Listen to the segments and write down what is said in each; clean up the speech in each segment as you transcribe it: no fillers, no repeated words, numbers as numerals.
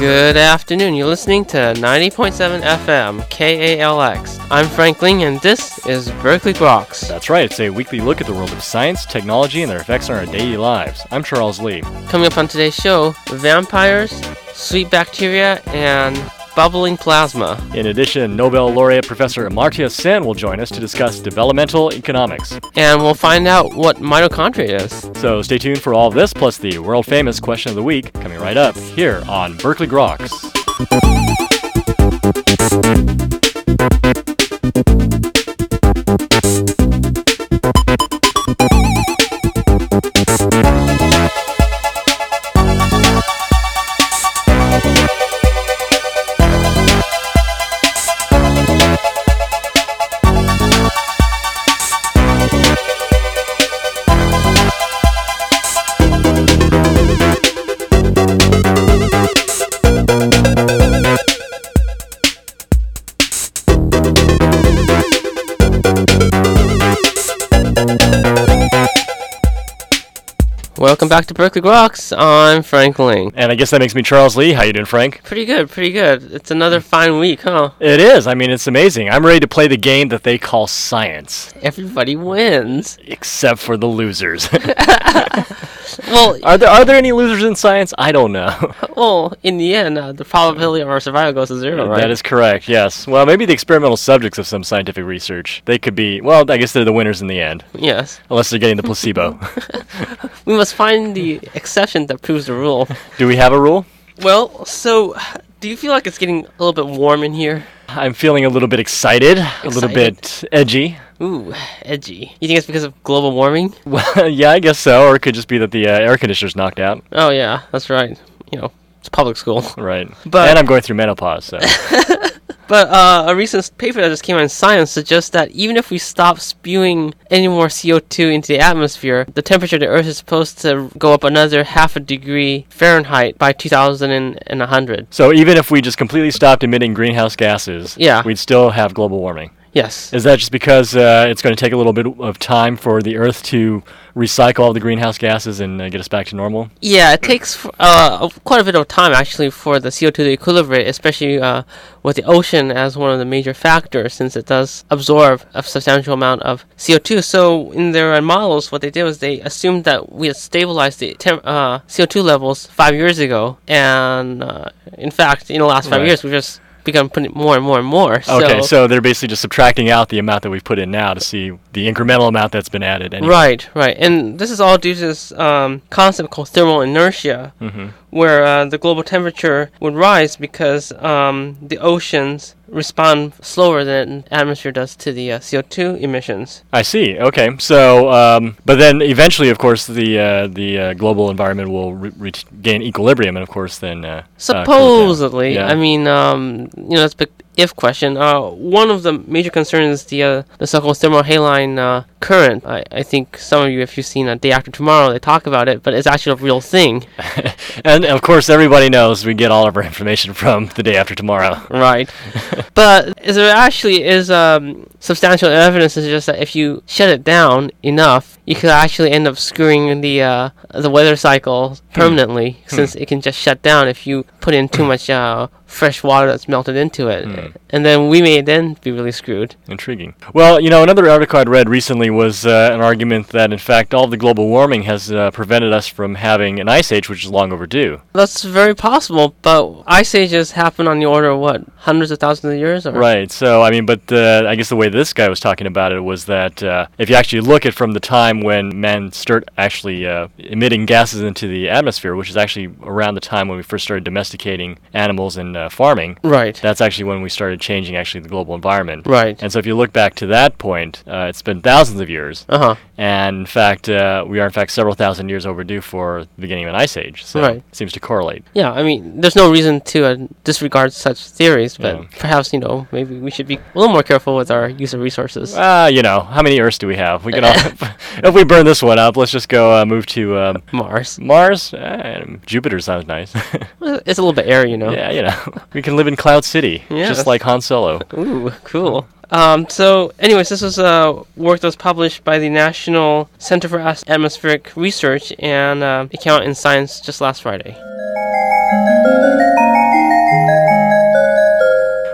Good afternoon, you're listening to 90.7 FM, KALX. I'm Franklin, and this is Berkeley Blocks. That's right, it's a weekly look at the world of science, technology, and their effects on our daily lives. I'm Charles Lee. Coming up on today's show, vampires, sweet bacteria, and bubbling plasma. In addition, Nobel laureate Professor Amartya Sen will join us to discuss developmental economics. And we'll find out what mitochondria is. So stay tuned for all this, plus the world-famous question of the week, coming right up here on Berkeley Groks. Welcome back to Berkeley Rocks. I'm Frank Ling. And I guess that makes me Charles Lee. How you doing, Frank? Pretty good. It's another fine week, huh? It is. I mean, it's amazing. I'm ready to play the game that they call science. Everybody wins. Except for the losers. Well, are there any losers in science? I don't know. Well, in the end, the probability of our survival goes to zero, right? That is correct, yes. Well, maybe the experimental subjects of some scientific research, they could be, well, I guess they're the winners in the end. Yes. Unless they're getting the placebo. We must find the exception that proves the rule. Do we have a rule? Well, so do you feel like it's getting a little bit warm in here? I'm feeling a little bit excited? A little bit edgy. Ooh, edgy. You think it's because of global warming? Well, yeah, I guess so. Or it could just be that the air conditioner's knocked out. Oh, yeah, that's right. You know, it's public school. Right. But and I'm going through menopause, so. But a recent paper that just came out in Science suggests that even if we stop spewing any more CO2 into the atmosphere, the temperature of the Earth is supposed to go up another half a degree Fahrenheit by 2100. So even if we just completely stopped emitting greenhouse gases, yeah, we'd still have global warming. Yes. Is that just because it's going to take a little bit of time for the Earth to recycle all the greenhouse gases and get us back to normal? Yeah, it takes quite a bit of time, actually, for the CO2 to equilibrate, especially with the ocean as one of the major factors, since it does absorb a substantial amount of CO2. So in their models, what they did was they assumed that we had stabilized the CO2 levels 5 years ago. And in fact, in the last 5 years, we've just become putting more and more and more. So. Okay, so they're basically just subtracting out the amount that we've put in now to see the incremental amount that's been added. Anyway. Right. And this is all due to this concept called thermal inertia, where the global temperature would rise because the oceans respond slower than atmosphere does to the CO2 emissions. I see. Okay. So, but then eventually, of course, the global environment will gain equilibrium, and of course, then supposedly. Yeah. I mean, that's a if question. One of the major concerns is the so-called thermohaline current. I think some of you, if you've seen A Day After Tomorrow, they talk about it, but it's actually a real thing. And of course, everybody knows we get all of our information from The Day After Tomorrow. Right. But there actually is substantial evidence to suggest that if you shut it down enough, you could actually end up screwing the weather cycle permanently, since it can just shut down if you put in too much fresh water that's melted into it. And then we may then be really screwed. Intriguing. Well, another article I'd read recently was an argument that, in fact, all of the global warming has prevented us from having an ice age, which is long overdue. That's very possible, but ice ages happen on the order of, hundreds of thousands of years? Or? Right. So, I mean, but I guess the way this guy was talking about it was that if you actually look at from the time when men start actually emitting gases into the atmosphere, which is actually around the time when we first started domesticating animals and farming. Right. That's actually when we started changing actually the global environment. Right. And so if you look back to that point, it's been thousands of years. And in fact, we are in fact several thousand years overdue for the beginning of an ice age. So it seems to correlate. Yeah, I mean, there's no reason to disregard such theories, but perhaps, maybe we should be a little more careful with our use of resources. How many Earths do we have? We can all, if we burn this one up, let's just go move to Mars. Mars? Jupiter sounds nice. It's a little bit airy, Yeah, We can live in Cloud City. Yeah. Just like Han Solo. Ooh, cool. So, anyways, this was a work that was published by the National Center for Atmospheric Research, and it came out in Science just last Friday.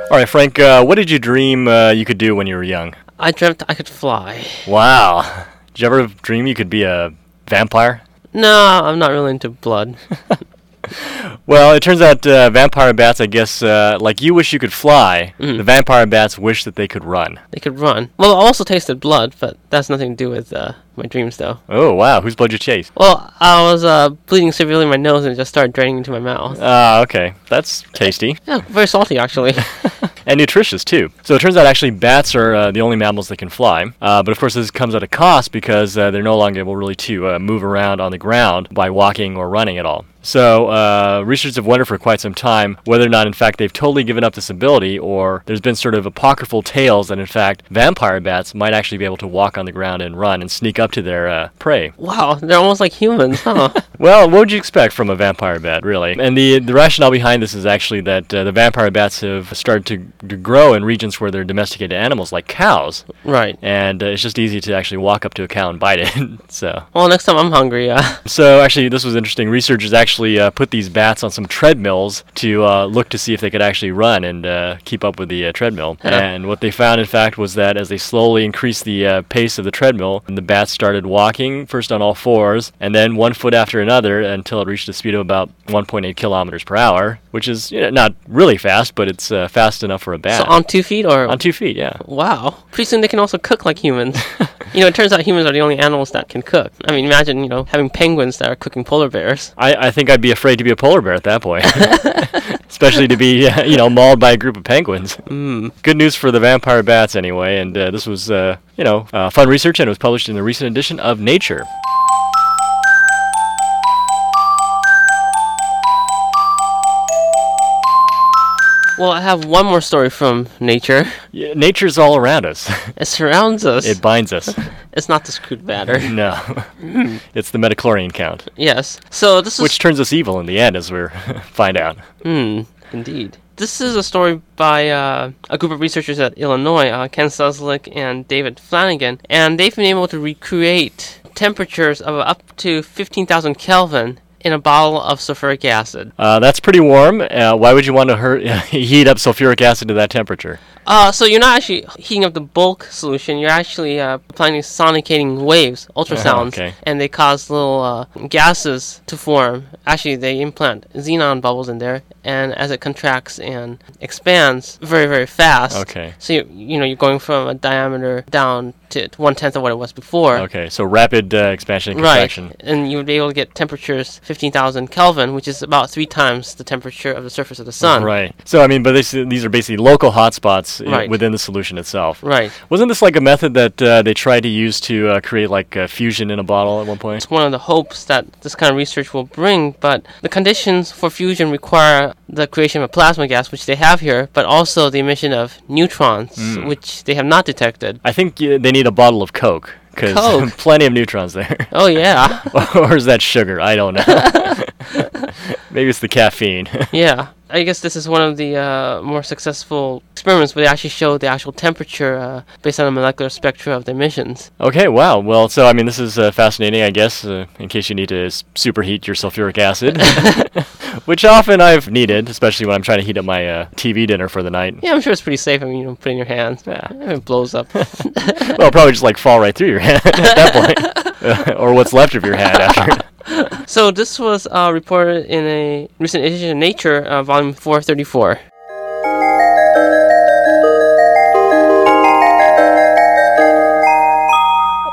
All right, Frank, what did you dream you could do when you were young? I dreamt I could fly. Wow. Did you ever dream you could be a vampire? No, I'm not really into blood. Well, it turns out vampire bats, I guess, like you wish you could fly, the vampire bats wish that they could run. They could run. Well, I also tasted blood, but that's nothing to do with my dreams, though. Oh, wow. Whose blood did you taste? Well, I was bleeding severely in my nose, and it just started draining into my mouth. Ah, okay. That's tasty. Yeah, very salty, actually. And nutritious, too. So it turns out, actually, bats are the only mammals that can fly. But, of course, this comes at a cost because they're no longer able really to move around on the ground by walking or running at all. So researchers have wondered for quite some time whether or not, in fact, they've totally given up this ability, or there's been sort of apocryphal tales that, in fact, vampire bats might actually be able to walk on the ground and run and sneak up to their prey. Wow, they're almost like humans, huh? Well, what would you expect from a vampire bat, really? And the rationale behind this is actually that the vampire bats have started to grow in regions where they're domesticated animals, like cows. Right. And it's just easy to actually walk up to a cow and bite it. So. Well, next time I'm hungry, yeah. So, actually, this was interesting. Researchers actually put these bats on some treadmills to look to see if they could actually run and keep up with the treadmill. Yeah. And what they found, in fact, was that as they slowly increased the pace of the treadmill, the bats started walking, first on all fours, and then one foot after another until it reached a speed of about 1.8 kilometers per hour, which is not really fast, but it's fast enough for a bat. So on 2 feet? On 2 feet, yeah. Wow. Pretty soon they can also cook like humans. It turns out humans are the only animals that can cook. I mean, imagine, having penguins that are cooking polar bears. I think I'd be afraid to be a polar bear at that point. Especially to be, mauled by a group of penguins. Mm. Good news for the vampire bats, anyway. And this was, fun research, and it was published in the recent edition of Nature. Well, I have one more story from nature. Yeah, nature's all around us. It surrounds us. It binds us. It's not this crude batter. No. It's the metachlorine count. Yes. So this is... Which turns us evil in the end, as we find out. Indeed. This is a story by a group of researchers at Illinois, Ken Suslick and David Flanagan, and they've been able to recreate temperatures of up to 15,000 Kelvin in a bottle of sulfuric acid. That's pretty warm. Why would you want to heat up sulfuric acid to that temperature? So you're not actually heating up the bulk solution. You're actually applying these sonicating waves, ultrasounds, okay. And they cause little gases to form. Actually, they implant xenon bubbles in there, and as it contracts and expands very, very fast, okay. So you're going from a diameter down to 1/10 of what it was before. Okay, so rapid expansion and contraction. Right, and you would be able to get temperatures 15,000 Kelvin, which is about 3 times the temperature of the surface of the sun. Right. So, but these are basically local hotspots. Right. Within the solution itself. Right. Wasn't this like a method that they tried to use to create like fusion in a bottle at one point? It's one of the hopes that this kind of research will bring, but the conditions for fusion require the creation of a plasma gas, which they have here, but also the emission of neutrons, which they have not detected. I think they need a bottle of Coke. Because plenty of neutrons there. Oh, yeah. Or is that sugar? I don't know. Maybe it's the caffeine. Yeah. I guess this is one of the more successful experiments where they actually show the actual temperature based on the molecular spectra of the emissions. Okay, wow. Well, so, this is fascinating, I guess, in case you need to superheat your sulfuric acid, which often I've needed, especially when I'm trying to heat up my TV dinner for the night. Yeah, I'm sure it's pretty safe. Put it in your hands. Yeah. It blows up. Well, probably just, fall right through your hand at that point, or what's left of your hand after. So this was reported in a recent edition of Nature, volume 434.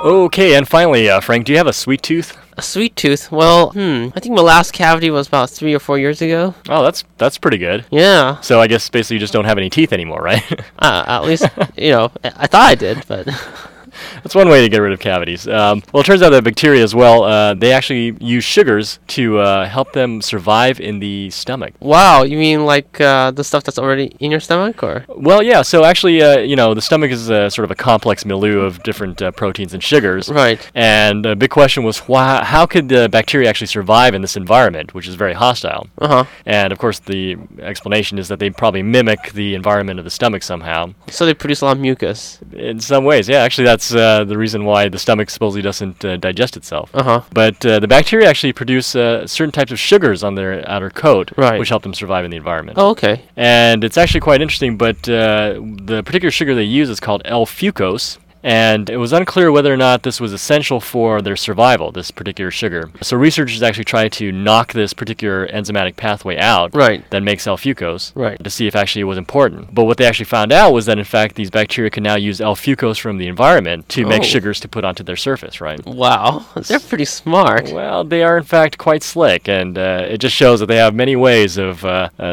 Okay, and finally, Frank, do you have a sweet tooth? A sweet tooth? Well, I think my last cavity was about 3 or 4 years ago. Oh, that's pretty good. Yeah. So I guess basically you just don't have any teeth anymore, right? At least, I thought I did, but... That's one way to get rid of cavities. Well, it turns out that bacteria as well, they actually use sugars to help them survive in the stomach. Wow, you mean like the stuff that's already in your stomach? Or? Well, yeah, so actually, the stomach is sort of a complex milieu of different proteins and sugars. Right. And the big question was, how could the bacteria actually survive in this environment, which is very hostile? Uh-huh. And, of course, the explanation is that they probably mimic the environment of the stomach somehow. So they produce a lot of mucus. In some ways, yeah. Actually, that's that's the reason why the stomach supposedly doesn't digest itself. Uh-huh. But the bacteria actually produce certain types of sugars on their outer coat, right, which help them survive in the environment. Oh, okay. And it's actually quite interesting, but the particular sugar they use is called L-fucose. And it was unclear whether or not this was essential for their survival, this particular sugar. So researchers actually tried to knock this particular enzymatic pathway out, right, that makes L-fucose, right, to see if actually it was important. But what they actually found out was that, in fact, these bacteria can now use L-fucose from the environment to make sugars to put onto their surface, right? Wow. They're pretty smart. Well, they are, in fact, quite slick. And it just shows that they have many ways of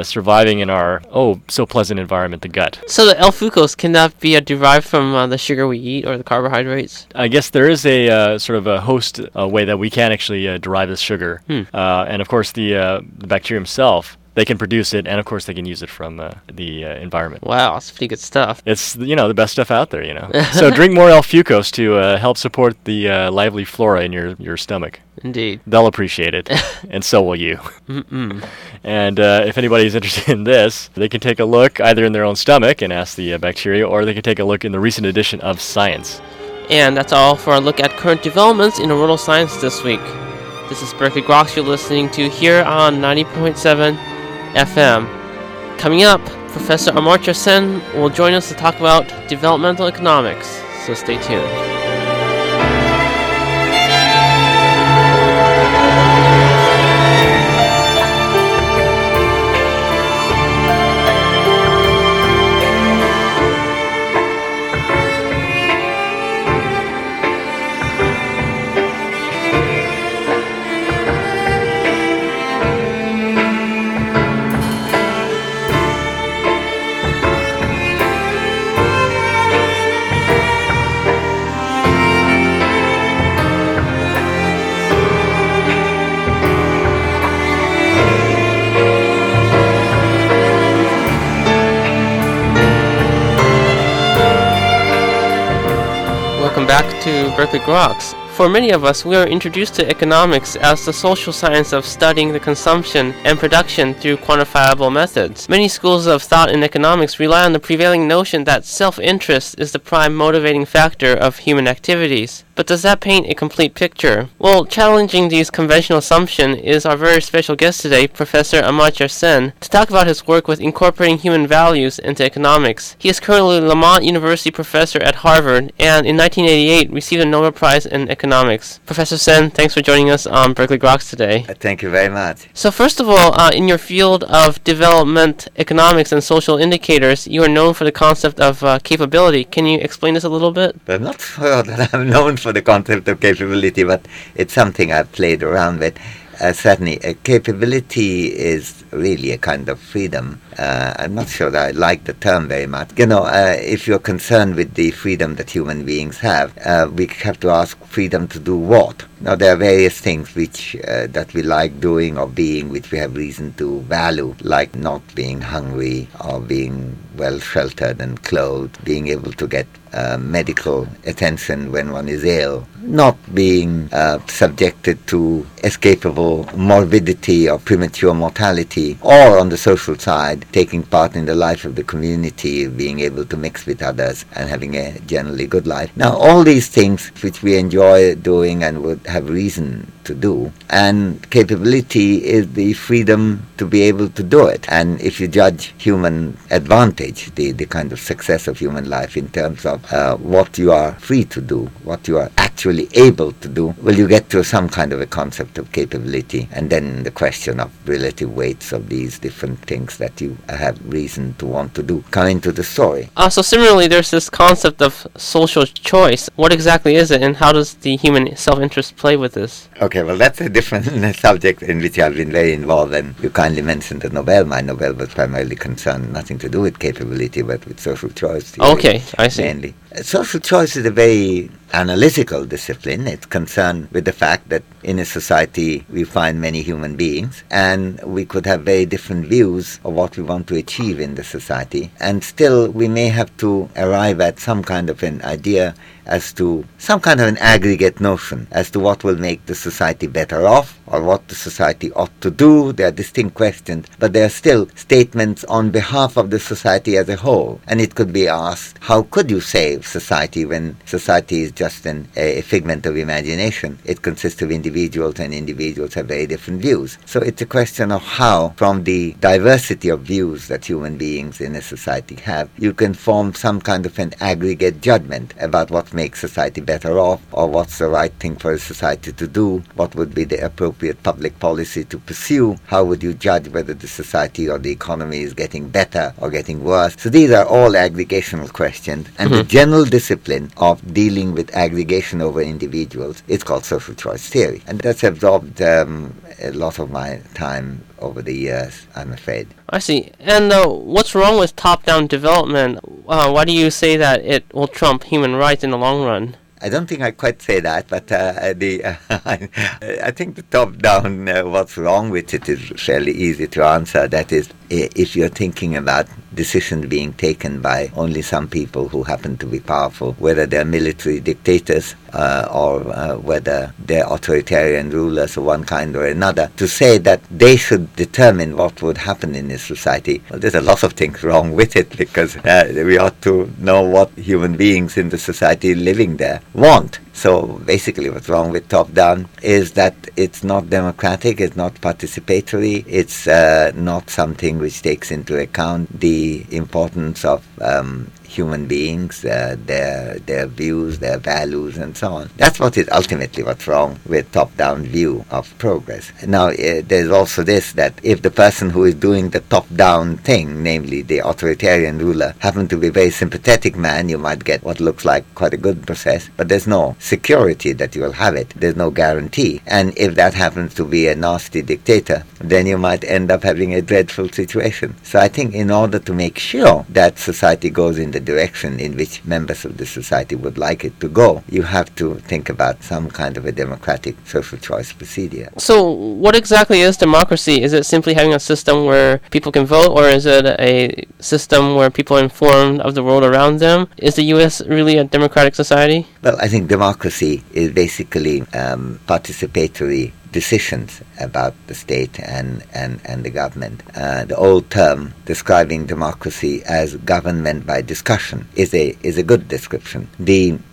surviving in our, so pleasant environment, the gut. So the L-fucose cannot be derived from the sugar we eat? Or the carbohydrates? I guess there is a sort of a host way that we can actually derive this sugar. And of course the bacterium itself, they can produce it, and of course they can use it from the environment. Wow, that's pretty good stuff. It's, the best stuff out there, So drink more L-fucose to help support the lively flora in your stomach. Indeed. They'll appreciate it, and so will you. Mm-mm. And if anybody's interested in this, they can take a look either in their own stomach and ask the bacteria, or they can take a look in the recent edition of Science. And that's all for our look at current developments in World of Science this week. This is Berkeley Groks you're listening to here on 90.7 FM. Coming up, Professor Amartya Sen will join us to talk about developmental economics, so stay tuned. Back to Berkeley Groks. For many of us, we are introduced to economics as the social science of studying the consumption and production through quantifiable methods. Many schools of thought in economics rely on the prevailing notion that self-interest is the prime motivating factor of human activities. But does that paint a complete picture? Well, challenging these conventional assumptions is our very special guest today, Professor Amartya Sen, to talk about his work with incorporating human values into economics. He is currently a Lamont University professor at Harvard, and in 1988 received a Nobel Prize in Economics. Professor Sen, thanks for joining us on Berkeley Groks today. Thank you very much. So first of all, in your field of development economics and social indicators, you are known for the concept of capability. Can you explain this a little bit? I'm not sure that I'm known for the concept of capability, but it's something I've played around with. Certainly, capability is really a kind of freedom. I'm not sure that I like the term very much. If you're concerned with the freedom that human beings have, we have to ask freedom to do what? Now, there are various things which that we like doing or being, which we have reason to value, like not being hungry or being well-sheltered and clothed, being able to get medical attention when one is ill, not being subjected to escapable morbidity or premature mortality, or on the social side, taking part in the life of the community, being able to mix with others and having a generally good life. Now, all these things which we enjoy doing and would have reason to do, and capability is the freedom to be able to do it. And if you judge human advantage, the kind of success of human life in terms of what you are free to do, what you are actually able to do, well, you get to some kind of a concept of capability, and then the question of relative weights of these different things that you have reason to want to do come into the story. So similarly, there's this concept of social choice. What exactly is it, and how does the human self-interest play with this? Okay, well, that's a different subject in which I've been very involved, and you kindly mentioned the Nobel. My Nobel was primarily concerned nothing to do with capability, but with social choice. Okay, I see. Mainly. Social choice is a very analytical discipline. It's concerned with the fact that in a society we find many human beings and we could have very different views of what we want to achieve in the society, and still we may have to arrive at some kind of an idea as to some kind of an aggregate notion as to what will make the society better off or what the society ought to do. They are distinct questions, but they are still statements on behalf of the society as a whole. And it could be asked, how could you save society when society is just a figment of imagination? It consists of individuals, and individuals have very different views. So it's a question of how, from the diversity of views that human beings in a society have, you can form some kind of an aggregate judgment about what makes society better off, or what's the right thing for a society to do, what would be the appropriate public policy to pursue, how would you judge whether the society or the economy is getting better or getting worse. So these are all aggregational questions, and the general discipline of dealing with aggregation over individuals is called social choice theory, and that's absorbed a lot of my time over the years, I'm afraid. I see. And what's wrong with top-down development? Why do you say that it will trump human rights in the long run? I don't think I quite say that, but I think the top-down, what's wrong with it is fairly easy to answer. That is, if you're thinking about decisions being taken by only some people who happen to be powerful, whether they're military dictators or whether they're authoritarian rulers of one kind or another, to say that they should determine what would happen in this society, well, there's a lot of things wrong with it, because we ought to know what human beings in the society living there want. So basically what's wrong with top-down is that it's not democratic, it's not participatory, it's not something which takes into account the importance of human beings, their views, their values, and so on. That's what is ultimately what's wrong with top-down view of progress. Now, there's also this, that if the person who is doing the top-down thing, namely the authoritarian ruler, happens to be a very sympathetic man, you might get what looks like quite a good process, but there's no security that you will have it. There's no guarantee. And if that happens to be a nasty dictator, then you might end up having a dreadful situation. So I think in order to make sure that society goes in the direction in which members of the society would like it to go, you have to think about some kind of a democratic social choice procedure. So what exactly is democracy? Is it simply having a system where people can vote, or is it a system where people are informed of the world around them? Is the U.S. really a democratic society? Well, I think democracy is basically participatory decisions about the state and the government. The old term describing democracy as government by discussion is a good description.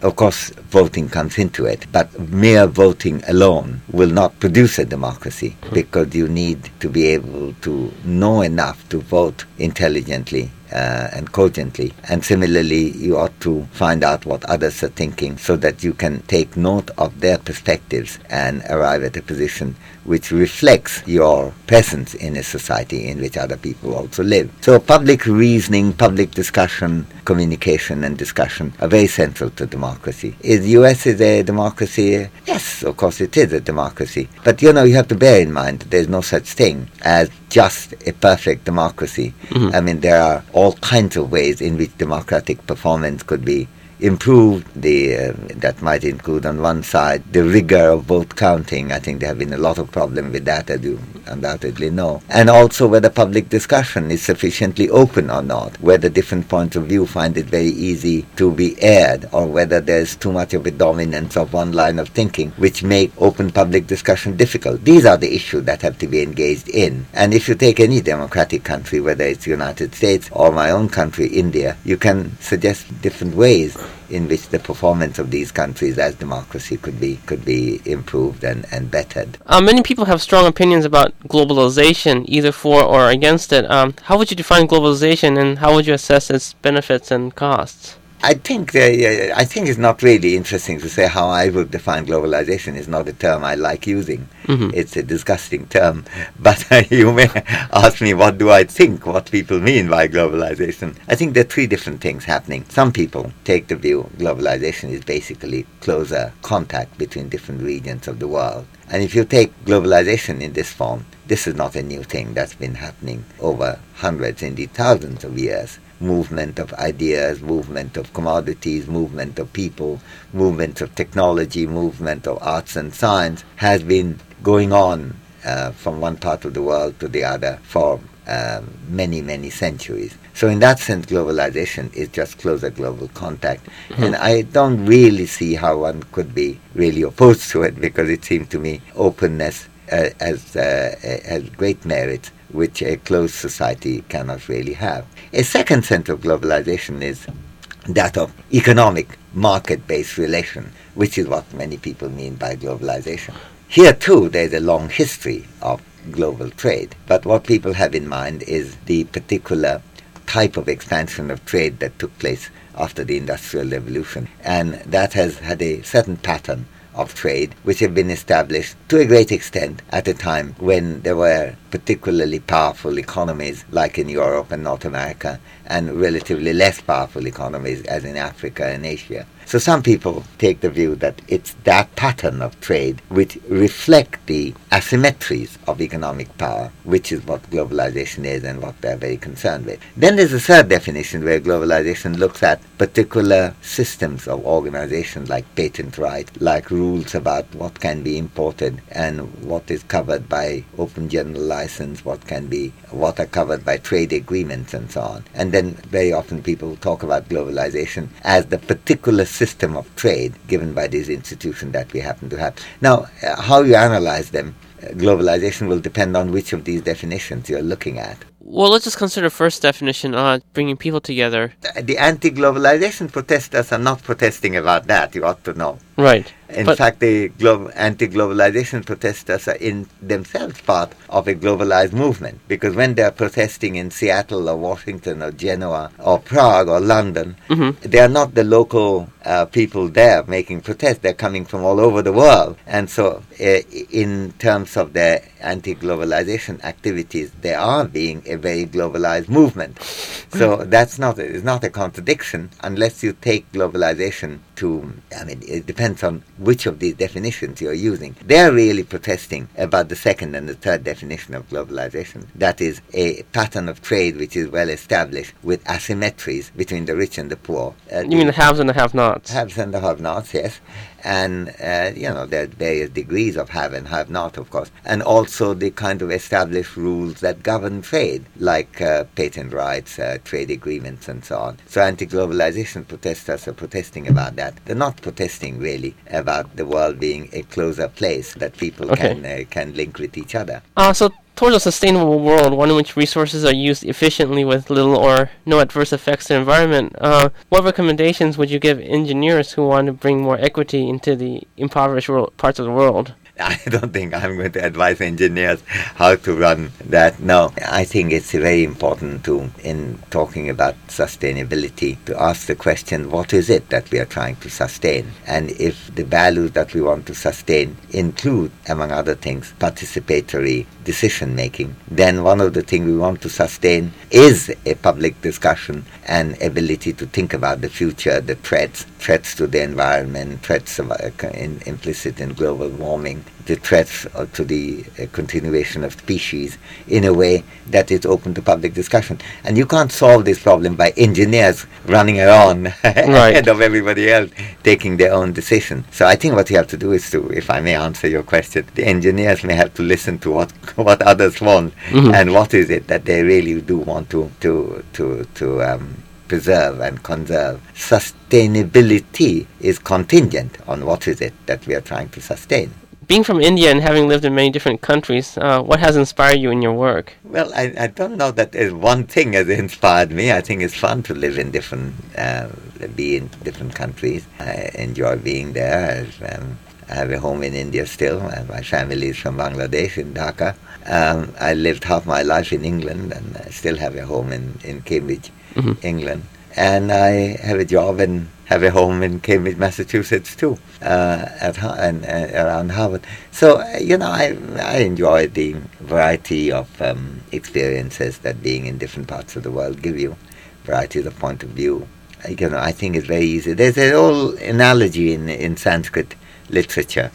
Of course, voting comes into it, but mere voting alone will not produce a democracy, because you need to be able to know enough to vote intelligently and cogently. And similarly, you ought to find out what others are thinking so that you can take note of their perspectives and arrive at a position which reflects your presence in a society in which other people also live. So public reasoning, public discussion, communication and discussion are very central to democracy. Is the U.S. is a democracy? Yes, of course it is a democracy. But you have to bear in mind that there's no such thing as just a perfect democracy. Mm-hmm. I mean, there are all kinds of ways in which democratic performance could be improved. That might include, on one side, the rigor of vote counting. I think there have been a lot of problems with that, as you undoubtedly know. And also whether public discussion is sufficiently open or not, whether different points of view find it very easy to be aired, or whether there's too much of a dominance of one line of thinking, which make open public discussion difficult. These are the issues that have to be engaged in. And if you take any democratic country, whether it's the United States or my own country, India, you can suggest different ways in which the performance of these countries as democracy could be improved and bettered. Many people have strong opinions about globalization, either for or against it. How would you define globalization, and how would you assess its benefits and costs? I think it's not really interesting to say how I would define globalization. It's not a term I like using. Mm-hmm. It's a disgusting term. But you may ask me, what do I think? What people mean by globalization? I think there are three different things happening. Some people take the view globalization is basically closer contact between different regions of the world. And if you take globalization in this form, this is not a new thing that's been happening over hundreds, indeed thousands of years. Movement of ideas, movement of commodities, movement of people, movement of technology, movement of arts and science has been going on from one part of the world to the other for many, many centuries. So in that sense, globalization is just closer global contact. Mm-hmm. And I don't really see how one could be really opposed to it, because it seemed to me openness has great merits which a closed society cannot really have. A second sense of globalization is that of economic market-based relation, which is what many people mean by globalization. Here too, there's a long history of global trade, but what people have in mind is the particular type of expansion of trade that took place after the Industrial Revolution, and that has had a certain pattern of trade which have been established to a great extent at a time when there were particularly powerful economies like in Europe and North America, and relatively less powerful economies as in Africa and Asia. So some people take the view that it's that pattern of trade which reflect the asymmetries of economic power, which is what globalization is and what they're very concerned with. Then there's a third definition where globalization looks at particular systems of organization like patent rights, like rules about what can be imported and what is covered by open general license, what are covered by trade agreements and so on. And then very often people talk about globalization as the particular system of trade given by this institution that we happen to have. Now, how you analyze them, globalization will depend on which of these definitions you're looking at. Well, let's just consider first definition on bringing people together. The anti-globalization protesters are not protesting about that, you ought to know. Right. In fact, the anti-globalization protesters are in themselves part of a globalized movement, because when they're protesting in Seattle or Washington or Genoa or Prague or London, mm-hmm. they are not the local people there making protests. They're coming from all over the world. And so in terms of their anti-globalization activities, they are being a very globalized movement. So it's not a contradiction unless you take globalization to, it depends on which of these definitions you're using. They're really protesting about the second and the third definition of globalization. That is a pattern of trade which is well established with asymmetries between the rich and the poor. You mean the haves and the have-nots? Haves and the have-nots, yes. And, there are various degrees of have and have-not, of course. And also the kind of established rules that govern trade, like patent rights, trade agreements, and so on. So anti-globalization protesters are protesting about that. They're not protesting, really, about the world being a closer place that people can link with each other. So towards a sustainable world, one in which resources are used efficiently with little or no adverse effects to the environment, what recommendations would you give engineers who want to bring more equity into the impoverished parts of the world? I don't think I'm going to advise engineers how to run that. No, I think it's very important in talking about sustainability, to ask the question, what is it that we are trying to sustain? And if the values that we want to sustain include, among other things, participatory decision-making, then one of the things we want to sustain is a public discussion and ability to think about the future, the threats to the environment, threats implicit in global warming, the threats to the continuation of species in a way that is open to public discussion. And you can't solve this problem by engineers running around ahead of everybody else, taking their own decision. So I think what you have to do is to, if I may answer your question, the engineers may have to listen to what others want, mm-hmm. and what is it that they really do want to preserve and conserve. Sustainability is contingent on what is it that we are trying to sustain. Being from India and having lived in many different countries, what has inspired you in your work? Well, I don't know that there's one thing has inspired me. I think it's fun to live in be in different countries. I enjoy being there. I have a home in India still, and my family is from Bangladesh in Dhaka. I lived half my life in England, and I still have a home in Cambridge, mm-hmm. England. And I have a job and have a home in Cambridge, Massachusetts, too, around Harvard. So, I enjoy the variety of experiences that being in different parts of the world give you, varieties of point of view. I think it's very easy. There's an old analogy in Sanskrit literature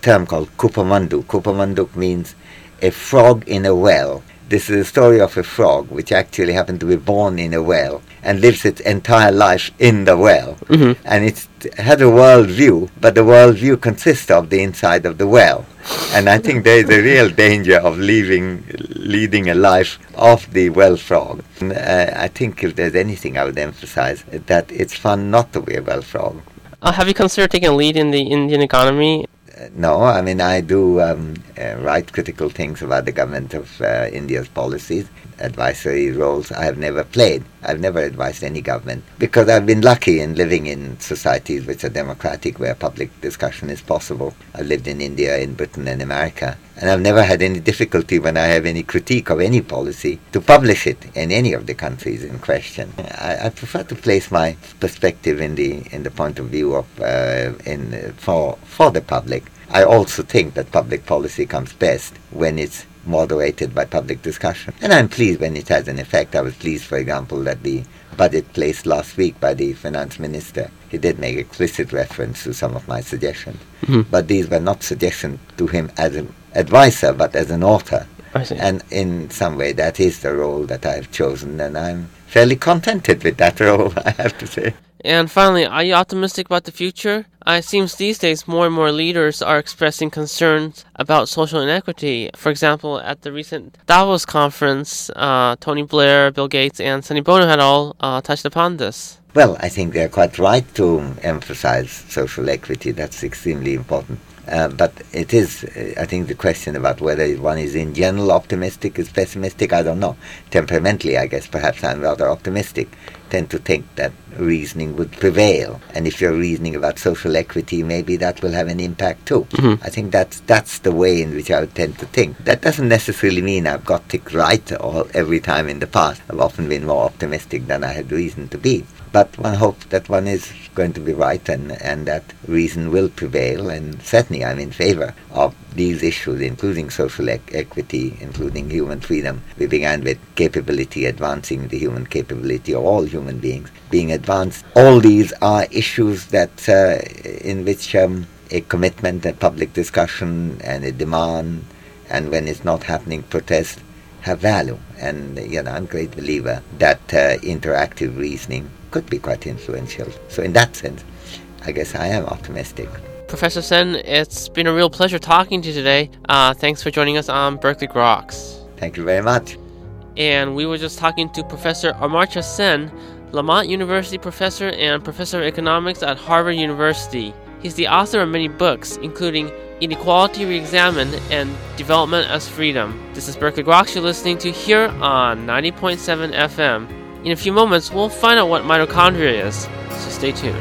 term called Kupamandu. Kupamandu means a frog in a well. This is a story of a frog which actually happened to be born in a well and lives its entire life in the well. Mm-hmm. And it had a world view, but the world view consists of the inside of the well. And I think there is a real danger of leading a life of the well frog. And, I think if there's anything I would emphasize, that it's fun not to be a well frog. Have you considered taking a lead in the Indian economy? No, I mean, I do write critical things about the government of India's policies, advisory roles I have never played. I've never advised any government because I've been lucky in living in societies which are democratic, where public discussion is possible. I've lived in India, in Britain and America, and I've never had any difficulty when I have any critique of any policy to publish it in any of the countries in question. I prefer to place my perspective in the point of view of for the public. I also think that public policy comes best when it's moderated by public discussion. And I'm pleased when it has an effect. I was pleased, for example, that the budget placed last week by the finance minister, he did make explicit reference to some of my suggestions. Mm-hmm. But these were not suggestions to him as an advisor, but as an author. I see. And in some way, that is the role that I've chosen, and I'm fairly contented with that role, I have to say. And finally, are you optimistic about the future? It seems these days more and more leaders are expressing concerns about social inequity. For example, at the recent Davos conference, Tony Blair, Bill Gates, and Sonny Bono had all touched upon this. Well, I think they're quite right to emphasize social equity. That's extremely important. But it is, I think, the question about whether one is in general optimistic is pessimistic, I don't know. Temperamentally, I guess, perhaps I'm rather optimistic, tend to think that reasoning would prevail. And if you're reasoning about social equity, maybe that will have an impact too. Mm-hmm. I think that's the way in which I would tend to think. That doesn't necessarily mean I've got it right all every time in the past. I've often been more optimistic than I had reason to be. But one hopes that one is going to be right and that reason will prevail. And certainly I'm in favor of these issues, including social equity, including human freedom. We began with capability, advancing the human capability of all human beings being advanced. All these are issues that in which a commitment and public discussion and a demand, and when it's not happening, protest, have value. And I'm a great believer that interactive reasoning could be quite influential. So in that sense, I guess I am optimistic. Professor Sen, it's been a real pleasure talking to you today. Thanks for joining us on Berkeley Groks. Thank you very much. And we were just talking to Professor Amartya Sen, Lamont University professor and professor of economics at Harvard University. He's the author of many books, including Inequality Reexamined and Development as Freedom. This is Berkeley Groks you're listening to here on 90.7 FM. In a few moments, we'll find out what mitochondria is, so stay tuned.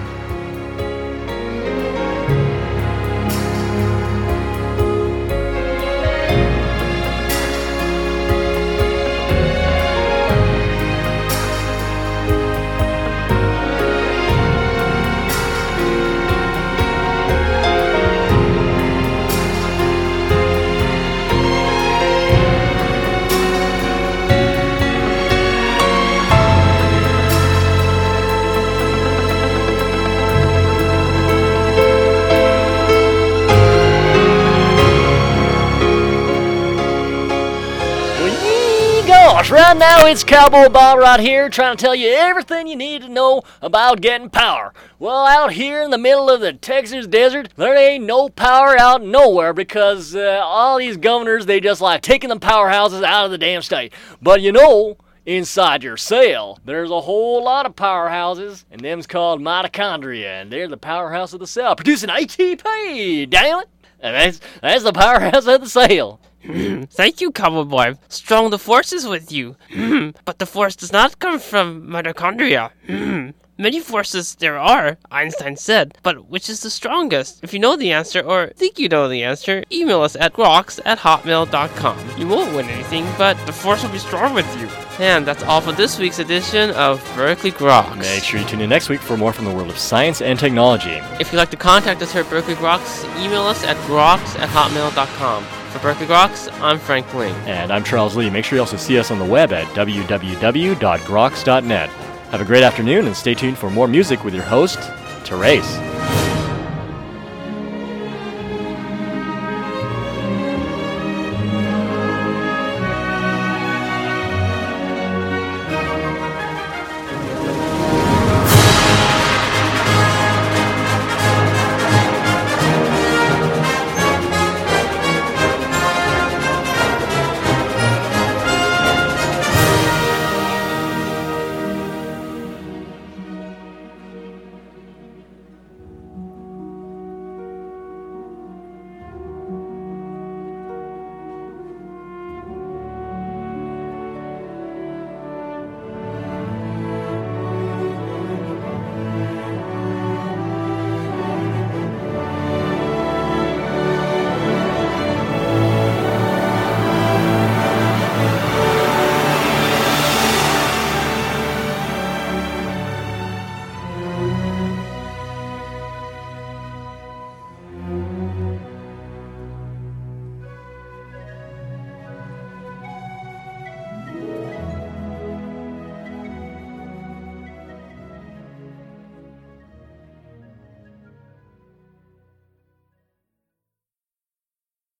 Right now, it's Cowboy Bob right here trying to tell you everything you need to know about getting power. Well, out here in the middle of the Texas desert, there ain't no power out nowhere because all these governors, they just like taking the powerhouses out of the damn state. But you know, inside your cell, there's a whole lot of powerhouses, and them's called mitochondria, and they're the powerhouse of the cell, producing ATP, damn it. And that's the powerhouse of the cell. Thank you, Cowboy Bob. Strong the force is with you. But the force does not come from mitochondria. Many forces there are, Einstein said, but which is the strongest? If you know the answer, or think you know the answer, email us at groks@hotmail.com. You won't win anything, but the force will be strong with you. And that's all for this week's edition of Berkeley Groks. Make sure you tune in next week for more from the world of science and technology. If you'd like to contact us here at Berkeley Groks, email us at groks@hotmail.com. For Berkeley Groks, I'm Frank Ling. And I'm Charles Lee. Make sure you also see us on the web at www.groks.net. Have a great afternoon and stay tuned for more music with your host, Therese.